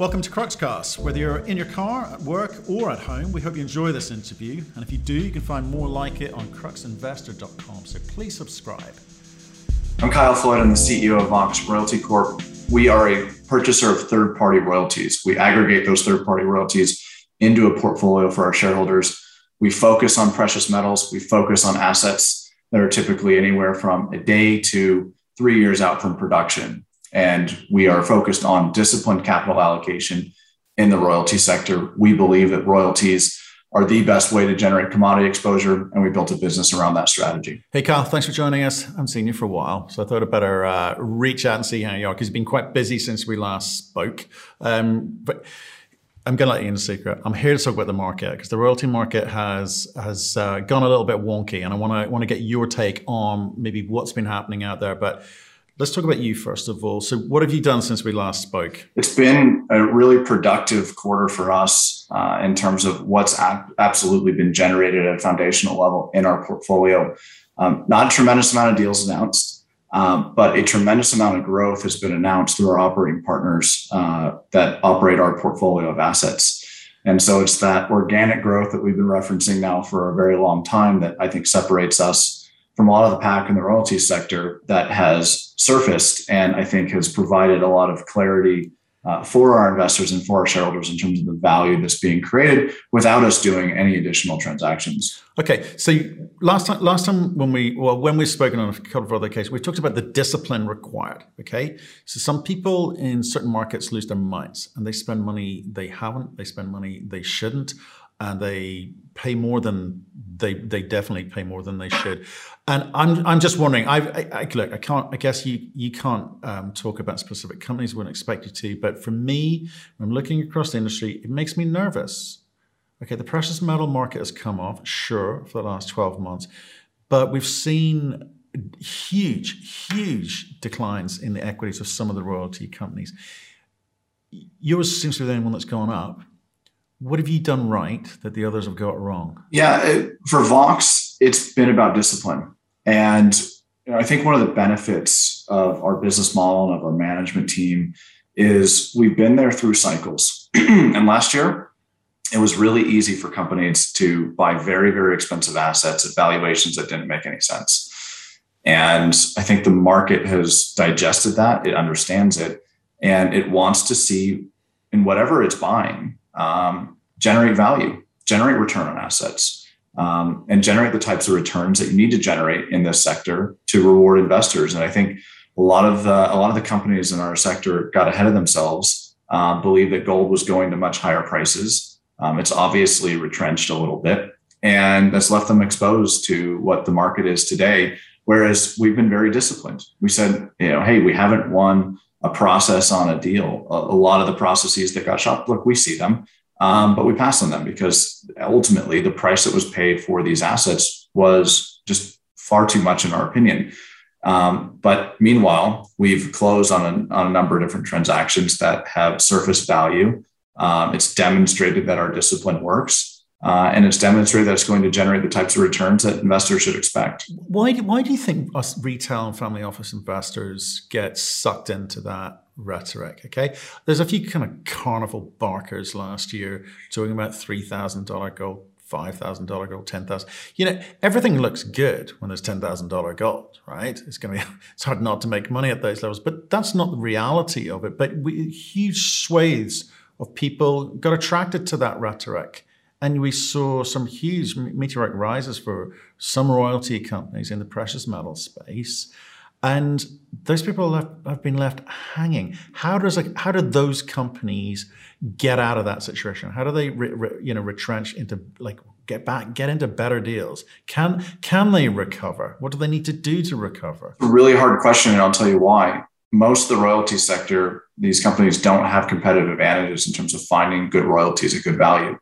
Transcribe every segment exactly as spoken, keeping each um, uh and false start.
Welcome to CruxCast. Whether you're in your car, at work, or at home, we hope you enjoy this interview. And if you do, you can find more like it on crux investor dot com, so please subscribe. I'm Kyle Floyd. I'm the C E O of Vox Royalty Corp. We are a purchaser of third-party royalties. We aggregate those third-party royalties into a portfolio for our shareholders. We focus on precious metals. We focus on assets that are typically anywhere from a day to three years out from production. And we are focused on disciplined capital allocation in the royalty sector. We believe that royalties are the best way to generate commodity exposure, and we built a business around that strategy. Hey, Kyle, thanks for joining us. I haven't seen you for a while, so I thought I'd better uh, reach out and see how you are, because you've been quite busy since we last spoke. Um, but I'm going to let you in a secret. I'm here to talk about the market, because the royalty market has has uh, gone a little bit wonky, and I want to want to get your take on maybe what's been happening out there. But let's talk about you first of all. So what have you done since we last spoke? It's been a really productive quarter for us uh, in terms of what's ab- absolutely been generated at a foundational level in our portfolio. Um, not a tremendous amount of deals announced, um, but a tremendous amount of growth has been announced through our operating partners uh, that operate our portfolio of assets. And so it's that organic growth that we've been referencing now for a very long time that I think separates us from a lot of the pack in the royalty sector that has surfaced and I think has provided a lot of clarity uh, for our investors and for our shareholders in terms of the value that's being created without us doing any additional transactions. Okay, so last time, last time when we well when we've spoken on a couple of other cases, we talked about the discipline required. Okay, so some people in certain markets lose their minds and they spend money they haven't, they spend money they shouldn't, and they pay more than they they definitely pay more than they should. And I'm I'm just wondering. I've, I look. I can't. I guess you you can't um, talk about specific companies. Wouldn't expect you to. But for me, when I'm looking across the industry, it makes me nervous. Okay, the precious metal market has come off, sure, for the last twelve months, but we've seen huge, huge declines in the equities of some of the royalty companies. Yours seems to be the only one that's gone up. What have you done right that the others have got wrong? Yeah, it, for Vox, it's been about discipline. And you know, I think one of the benefits of our business model and of our management team is we've been there through cycles. And last year, it was really easy for companies to buy very, very expensive assets at valuations that didn't make any sense. And I think the market has digested that. It understands it. And it wants to see in whatever it's buying, Um, generate value, generate return on assets, um, and generate the types of returns that you need to generate in this sector to reward investors. And I think a lot of the, a lot of the companies in our sector got ahead of themselves, uh, believed that gold was going to much higher prices. Um, it's obviously retrenched a little bit, and that's left them exposed to what the market is today. Whereas we've been very disciplined. We said, you know, hey, we haven't won a process on a deal. A lot of the processes that got shopped, look, we see them, um, but we pass on them because ultimately the price that was paid for these assets was just far too much in our opinion. Um, but meanwhile, we've closed on a, on a number of different transactions that have surface value. Um, it's demonstrated that our discipline works. Uh, and it's demonstrated that it's going to generate the types of returns that investors should expect. Why do, why do you think us retail and family office investors get sucked into that rhetoric? Okay, there's a few kind of carnival barkers last year talking about three thousand dollars gold, five thousand dollars gold, ten thousand dollars. You know, everything looks good when there's ten thousand dollars gold, right? It's going to be, it's hard not to make money at those levels, but that's not the reality of it. But we, huge swathes of people got attracted to that rhetoric. And we saw some huge meteoric rises for some royalty companies in the precious metal space. And those people have, have been left hanging. How does a, how do those companies get out of that situation? How do they re, re, you know, retrench into, like, get back, get into better deals? Can, can they recover? What do they need to do to recover? A really hard question, and I'll tell you why. Most of the royalty sector, these companies don't have competitive advantages in terms of finding good royalties at good value.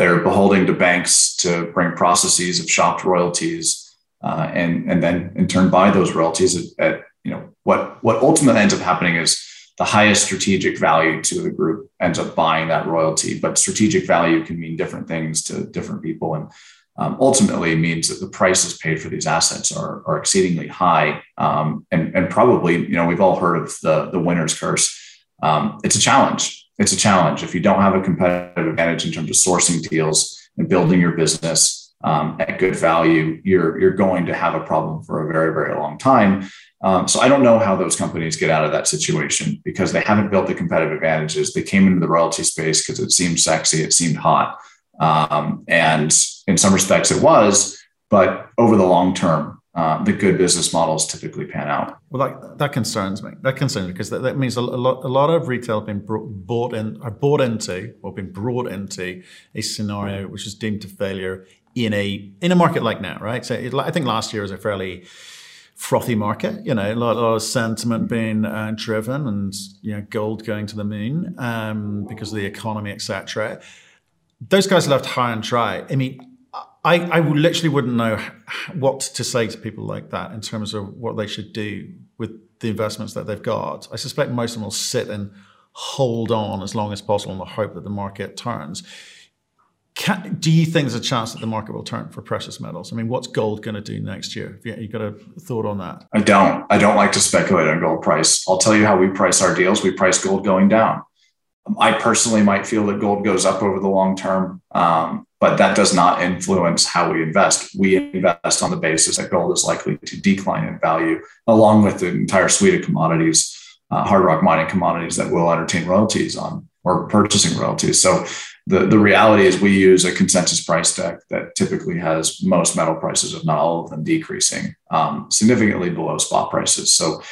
They're beholden to banks to bring processes of shopped royalties, uh, and and then in turn buy those royalties at, at you know what what ultimately ends up happening is the highest strategic value to the group ends up buying that royalty. But strategic value can mean different things to different people, and um, ultimately means that the prices paid for these assets are are exceedingly high, um, and and probably you know we've all heard of the the winner's curse. Um, it's a challenge. it's a challenge. If you don't have a competitive advantage in terms of sourcing deals and building your business um, at good value, you're, you're going to have a problem for a very, very long time. Um, so I don't know how those companies get out of that situation, because they haven't built the competitive advantages. They came into the royalty space because it seemed sexy, it seemed hot. Um, and in some respects it was, but over the long term, uh, the good business models typically pan out. Well, that, that concerns me. That concerns me because that, that means a lot, a lot of retail have been bought in, are bought into or been brought into a scenario which is deemed to failure in a, in a market like now, right? So it, I think last year was a fairly frothy market, you know, a lot, a lot of sentiment being uh, driven and, you know, gold going to the moon um, because of the economy, et cetera. Those guys left high and dry. I mean, I, I literally wouldn't know what to say to people like that in terms of what they should do with the investments that they've got. I suspect most of them will sit and hold on as long as possible in the hope that the market turns. Can, do you think there's a chance that the market will turn for precious metals? I mean, what's gold going to do next year? You, you got a thought on that? I don't. I don't like to speculate on gold price. I'll tell you how we price our deals. We price gold going down. I personally might feel that gold goes up over the long term, um, but that does not influence how we invest. We invest on the basis that gold is likely to decline in value, along with the entire suite of commodities, uh, hard rock mining commodities that we'll entertain royalties on or purchasing royalties. So the, the reality is we use a consensus price deck that typically has most metal prices, if not all of them, decreasing um, significantly below spot prices. So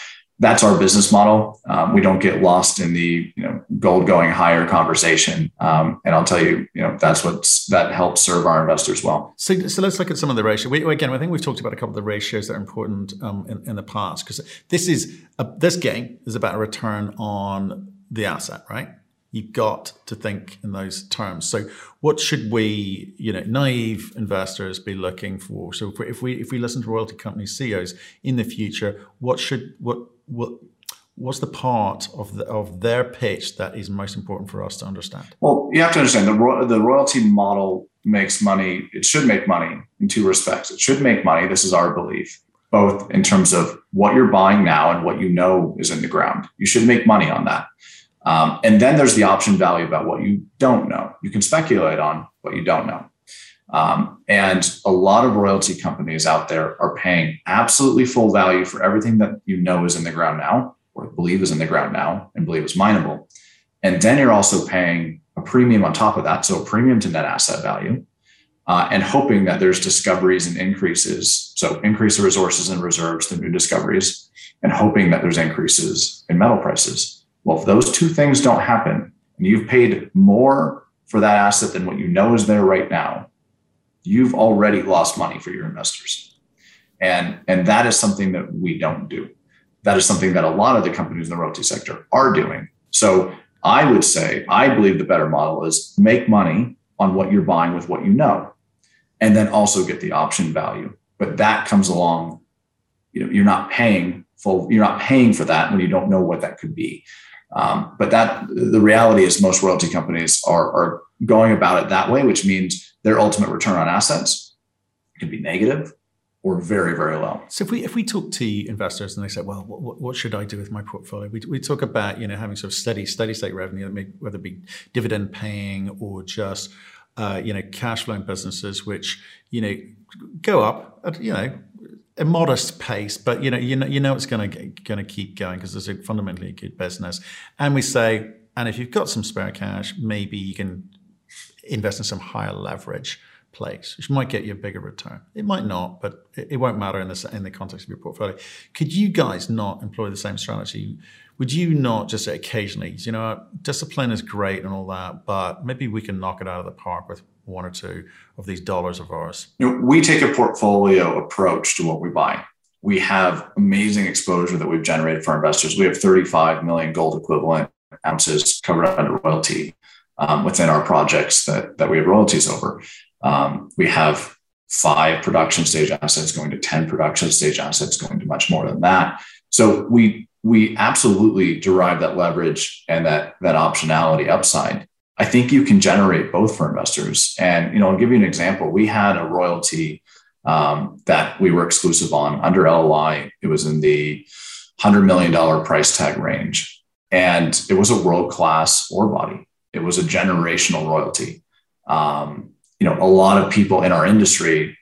that's our business model. Um, we don't get lost in the you know gold going higher conversation, um, and I'll tell you, you know that's what's that helps serve our investors well. So, so let's look at some of the ratios. We, again, I think we've talked about a couple of the ratios that are important um, in, in the past, because this is a, this game is about a return on the asset, right? You've got to think in those terms. So, what should we, you know, naive investors be looking for? So, if we if we, if we listen to royalty company C E Os in the future, what should what What, what's the part of the, of their pitch that is most important for us to understand? Well, you have to understand the ro- the royalty model makes money. It should make money in two respects. It should make money. This is our belief, both in terms of what you're buying now and what you know is in the ground. You should make money on that. Um, and then there's the option value about what you don't know. You can speculate on what you don't know. Um, and a lot of royalty companies out there are paying absolutely full value for everything that you know is in the ground now, or believe is in the ground now and believe is mineable. And then you're also paying a premium on top of that. So a premium to net asset value, uh, and hoping that there's discoveries and increases. So increase the resources and reserves through new discoveries and hoping that there's increases in metal prices. Well, if those two things don't happen and you've paid more for that asset than what you know is there right now, you've already lost money for your investors. And, and that is something that we don't do. That is something that a lot of the companies in the royalty sector are doing. So I would say, I believe the better model is make money on what you're buying with what you know, and then also get the option value. But that comes along, you know, you're not paying full, you're not paying for that when you don't know what that could be. Um, but that the reality is most royalty companies are, are going about it that way, which means their ultimate return on assets can be negative or very, very low. So if we if we talk to investors and they say, well, what, what should I do with my portfolio? We, we talk about you know having sort of steady steady state revenue, that may, whether it be dividend paying or just uh, you know cash flowing businesses, which you know go up at you know a modest pace, but you know you know you know it's going to going to keep going because it's a fundamentally good business. And we say, and if you've got some spare cash, maybe you can invest in some higher leverage place, which might get you a bigger return. It might not, but it won't matter in the, in the context of your portfolio. Could you guys not employ the same strategy? Would you not just say occasionally, you know, discipline is great and all that, but maybe we can knock it out of the park with one or two of these dollars of ours? You know, we take a portfolio approach to what we buy. We have amazing exposure that we've generated for investors. We have thirty-five million gold equivalent ounces covered under royalty. Um, within our projects that, that we have royalties over. Um, we have five production stage assets going to ten production stage assets, going to much more than that. So we we absolutely derive that leverage and that, that optionality upside. I think you can generate both for investors. And you know, I'll give you an example. We had a royalty um, that we were exclusive on under L O I. It was in the one hundred million dollars price tag range. And it was a world-class ore body. It was a generational royalty. Um, you know, a lot of people in our industry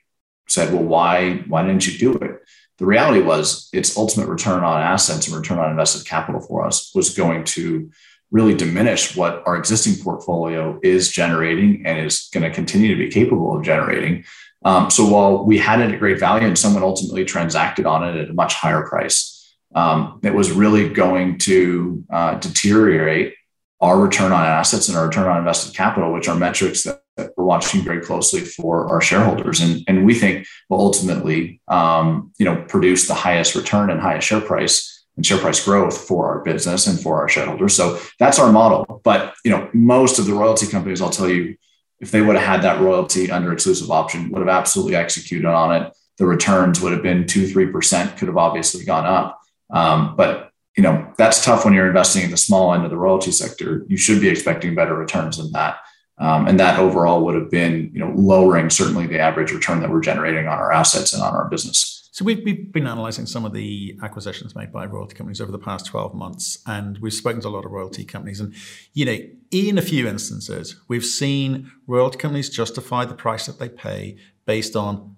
said, well, why, why didn't you do it? The reality was its ultimate return on assets and return on invested capital for us was going to really diminish what our existing portfolio is generating and is going to continue to be capable of generating. Um, so while we had it at great value and someone ultimately transacted on it at a much higher price, um, it was really going to uh, deteriorate our return on assets and our return on invested capital, which are metrics that, that we're watching very closely for our shareholders. And, and we think will ultimately um, you know, produce the highest return and highest share price and share price growth for our business and for our shareholders. So that's our model. But you know, most of the royalty companies, I'll tell you, if they would have had that royalty under exclusive option, would have absolutely executed on it. The returns would have been two, three percent, could have obviously gone up. Um, but you know, that's tough when you're investing in the small end of the royalty sector. You should be expecting better returns than that. Um, and that overall would have been, you know, lowering certainly the average return that we're generating on our assets and on our business. So we've, we've been analyzing some of the acquisitions made by royalty companies over the past twelve months, and we've spoken to a lot of royalty companies. And, you know, in a few instances, we've seen royalty companies justify the price that they pay based on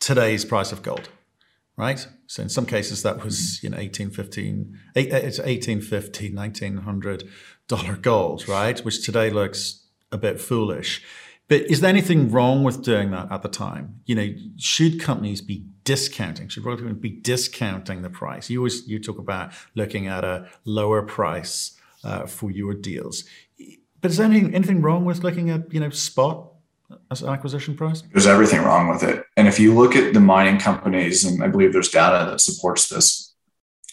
today's price of gold, right? So in some cases, that was, you know, eighteen fifteen, eighteen fifteen, nineteen hundred dollar gold, right? Which today looks a bit foolish. But is there anything wrong with doing that at the time? You know, should companies be discounting? Should royalty companies be discounting the price? You always you talk about looking at a lower price uh, for your deals. But is there anything, anything wrong with looking at, you know, spot as an acquisition price? There's everything wrong with it. And if you look at the mining companies, and I believe there's data that supports this,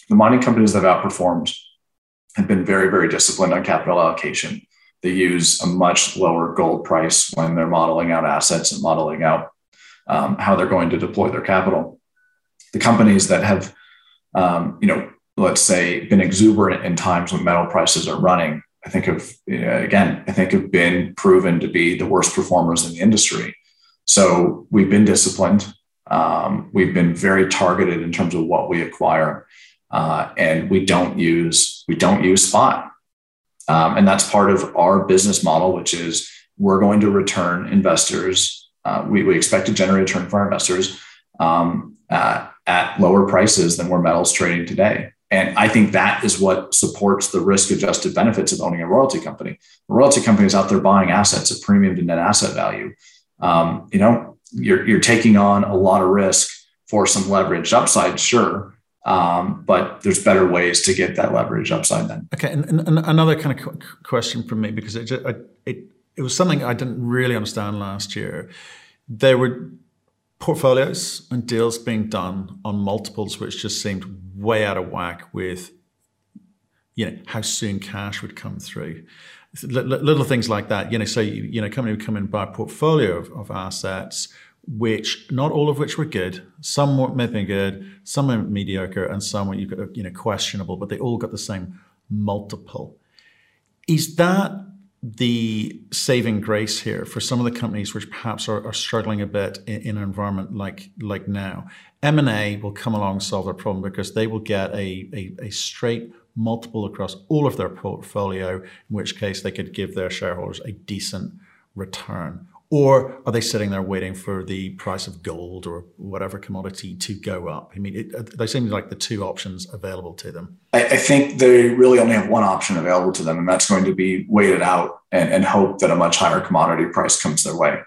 the mining companies that have outperformed have been very, very disciplined on capital allocation. They use a much lower gold price when they're modeling out assets and modeling out um, how they're going to deploy their capital. The companies that have, um, you know, let's say been exuberant in times when metal prices are running, I think have, you know, again, I think have been proven to be the worst performers in the industry. So we've been disciplined. Um, we've been very targeted in terms of what we acquire. Uh, and we don't use, we don't use spot. Um, and that's part of our business model, which is we're going to return investors. Uh, we, we expect to generate a return for our investors um, uh, at lower prices than where metal's trading today. And I think that is what supports the risk-adjusted benefits of owning a royalty company. The royalty company is out there buying assets at premium to net asset value. Um, you know, you're, you're taking on a lot of risk for some leveraged upside, sure. Um, but there's better ways to get that leverage upside then. Okay. And, and, and another kind of question from me, because it, just, I, it it was something I didn't really understand last year. There were portfolios and deals being done on multiples, which just seemed way out of whack with, you know, how soon cash would come through. L- little things like that, you know, so, you, you know, company would come in and buy a portfolio of, of assets, which not all of which were good. Some were maybe good, some were mediocre, and some were, you've got, you know, questionable, but they all got the same multiple. Is that the saving grace here for some of the companies which perhaps are, are struggling a bit in, in an environment like like now? M and A will come along, solve their problem, because they will get a, a, a straight multiple across all of their portfolio, in which case they could give their shareholders a decent return. Or are they sitting there waiting for the price of gold or whatever commodity to go up? I mean, it, they seem like the two options available to them. I, I think they really only have one option available to them, and that's going to be wait it out and, and hope that a much higher commodity price comes their way.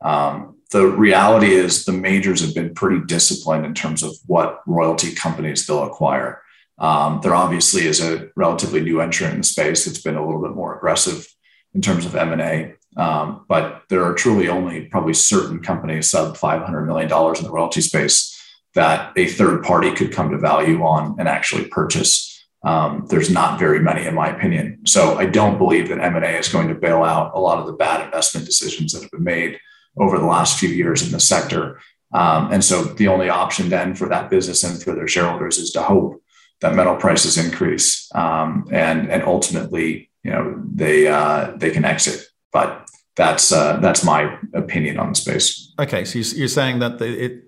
Um, the reality is the majors have been pretty disciplined in terms of what royalty companies they'll acquire. Um, there obviously is a relatively new entrant in the space that's been a little bit more aggressive in terms of M and A. Um, but there are truly only probably certain companies sub five hundred million dollars in the royalty space that a third party could come to value on and actually purchase. Um, there's not very many, in my opinion. So I don't believe that M and A is going to bail out a lot of the bad investment decisions that have been made over the last few years in the sector. Um, and so the only option then for that business and for their shareholders is to hope that metal prices increase. Um, and, and ultimately, you know, they, uh, they can exit. But that's uh, that's my opinion on the space. Okay, so you're saying that the, it,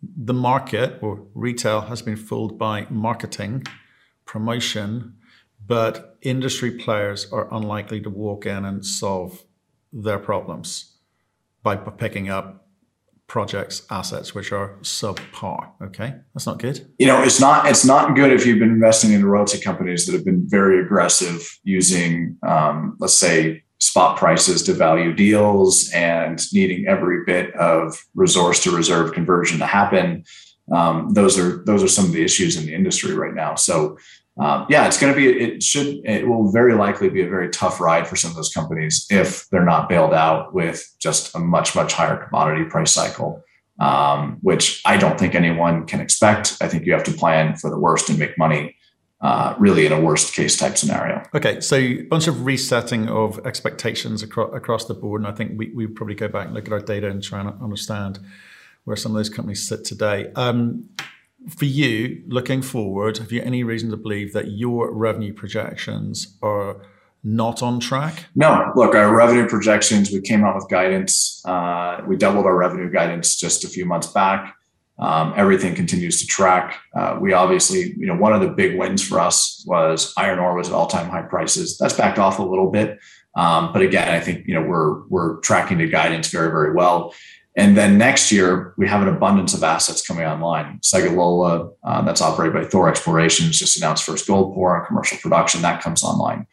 the market or retail has been fooled by marketing, promotion, but industry players are unlikely to walk in and solve their problems by picking up projects, assets, which are subpar. Okay. That's not good. You know, it's not, it's not good if you've been investing in royalty companies that have been very aggressive using, um, let's say, spot prices to value deals and needing every bit of resource to reserve conversion to happen. Um, those are, those are some of the issues in the industry right now. So, Um, yeah, it's going to be, it should, it will very likely be a very tough ride for some of those companies if they're not bailed out with just a much, much higher commodity price cycle, um, which I don't think anyone can expect. I think you have to plan for the worst and make money uh, really in a worst case type scenario. Okay. So a bunch of resetting of expectations across, across the board. And I think we, we probably go back and look at our data and try and understand where some of those companies sit today. Um, For you, looking forward, have you any reason to believe that your revenue projections are not on track? No. Look, our revenue projections, we came out with guidance. Uh, we doubled our revenue guidance just a few months back. Um, everything continues to track. Uh, we obviously, you know, one of the big wins for us was iron ore was at all-time high prices. That's backed off a little bit. Um, but again, I think, you know, we're we're tracking to guidance very, very well. And then next year, we have an abundance of assets coming online. Segalola, uh, that's operated by Thor Explorations, just announced first gold pour and commercial production. That comes online.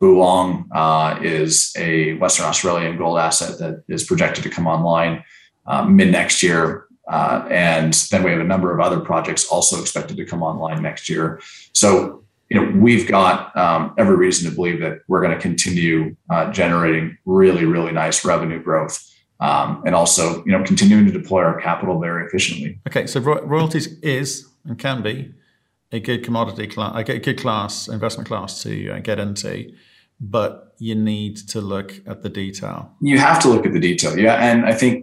Bulong uh, is a Western Australian gold asset that is projected to come online uh, mid-next year. Uh, and then we have a number of other projects also expected to come online next year. So, you know, we've got um, every reason to believe that we're going to continue uh, generating really, really nice revenue growth. Um, and also, you know, continuing to deploy our capital very efficiently. Okay, so ro- royalties is and can be a good commodity class, a good class, investment class to uh, get into, but you need to look at the detail. You have to look at the detail, yeah. And I think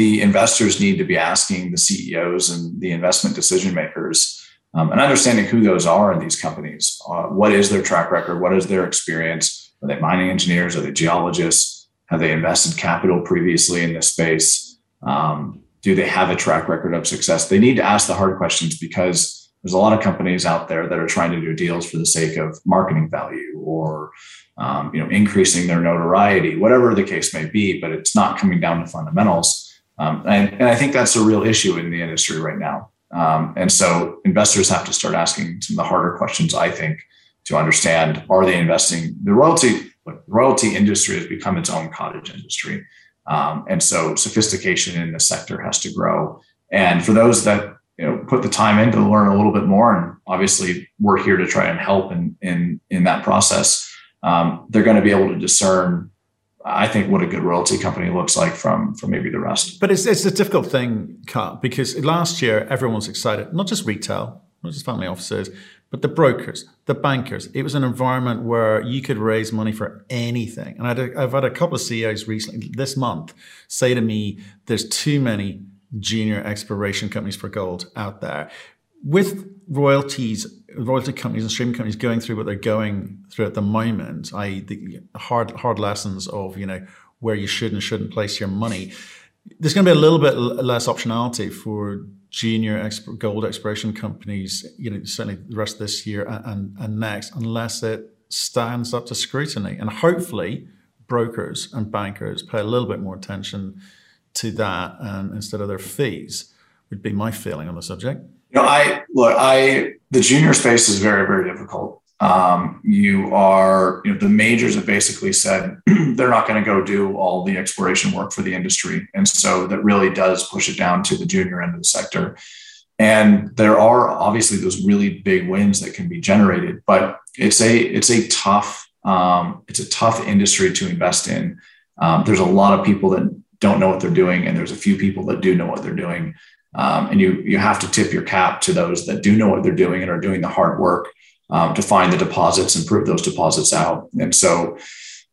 the investors need to be asking the C E Os and the investment decision makers um, and understanding who those are in these companies. Uh, what is their track record? What is their experience? Are they mining engineers? Are they geologists? Have they invested capital previously in this space? Um, do they have a track record of success? They need to ask the hard questions because there's a lot of companies out there that are trying to do deals for the sake of marketing value or um, you know, increasing their notoriety, whatever the case may be, but it's not coming down to fundamentals. Um, and, and I think that's a real issue in the industry right now. Um, and so investors have to start asking some of the harder questions, I think, to understand, are they investing the royalty? But the royalty industry has become its own cottage industry. Um, and so sophistication in the sector has to grow. And for those that you know, put the time in to learn a little bit more, and obviously we're here to try and help in, in, in that process, um, they're going to be able to discern, I think, what a good royalty company looks like from, from maybe the rest. But it's, it's a difficult thing, Kyle, because last year everyone's excited, not just retail, not just family offices, but the brokers, the bankers. It was an environment where you could raise money for anything. And I'd, I've had a couple of C E Os recently, this month, say to me, there's too many junior exploration companies for gold out there. With royalties, royalty companies and streaming companies going through what they're going through at the moment, that is the hard, hard lessons of, you know, where you should and shouldn't place your money, there's going to be a little bit less optionality for junior exp- gold exploration companies, you know, certainly the rest of this year and, and, and next, unless it stands up to scrutiny. And hopefully brokers and bankers pay a little bit more attention to that um, instead of their fees, would be my feeling on the subject. You know, I look, I the junior space is very, very difficult. Um, you are, you know, the majors have basically said they're not going to go do all the exploration work for the industry. And so that really does push it down to the junior end of the sector. And there are obviously those really big wins that can be generated, but it's a, it's a tough, um, it's a tough industry to invest in. Um, there's a lot of people that don't know what they're doing. And there's a few people that do know what they're doing. Um, and you, you have to tip your cap to those that do know what they're doing and are doing the hard work. Um, to find the deposits and prove those deposits out. And so,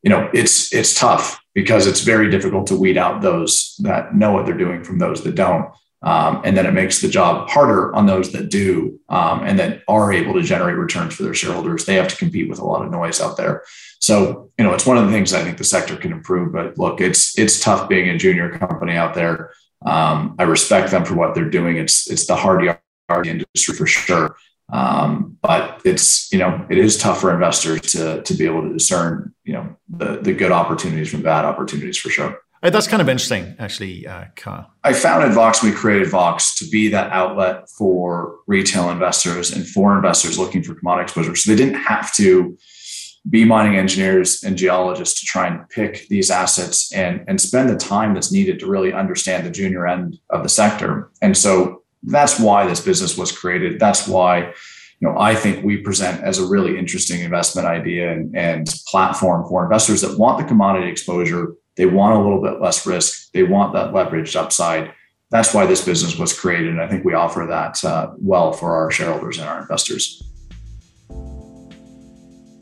you know, it's it's tough because it's very difficult to weed out those that know what they're doing from those that don't. Um, and then it makes the job harder on those that do um, and that are able to generate returns for their shareholders. They have to compete with a lot of noise out there. So, you know, it's one of the things I think the sector can improve. But look, it's it's tough being a junior company out there. Um, I respect them for what they're doing. It's it's the hard yard industry for sure. Um, but it's, you know, it is tough for investors to, to be able to discern, you know, the, the good opportunities from bad opportunities for sure. That's kind of interesting, actually, uh, Kyle. I founded Vox, we created Vox to be that outlet for retail investors and for investors looking for commodity exposure. So they didn't have to be mining engineers and geologists to try and pick these assets and, and spend the time that's needed to really understand the junior end of the sector. And so that's why this business was created. That's why, you know, I think we present as a really interesting investment idea and, and platform for investors that want the commodity exposure. They want a little bit less risk. They want that leveraged upside. That's why this business was created. And I think we offer that uh, well for our shareholders and our investors.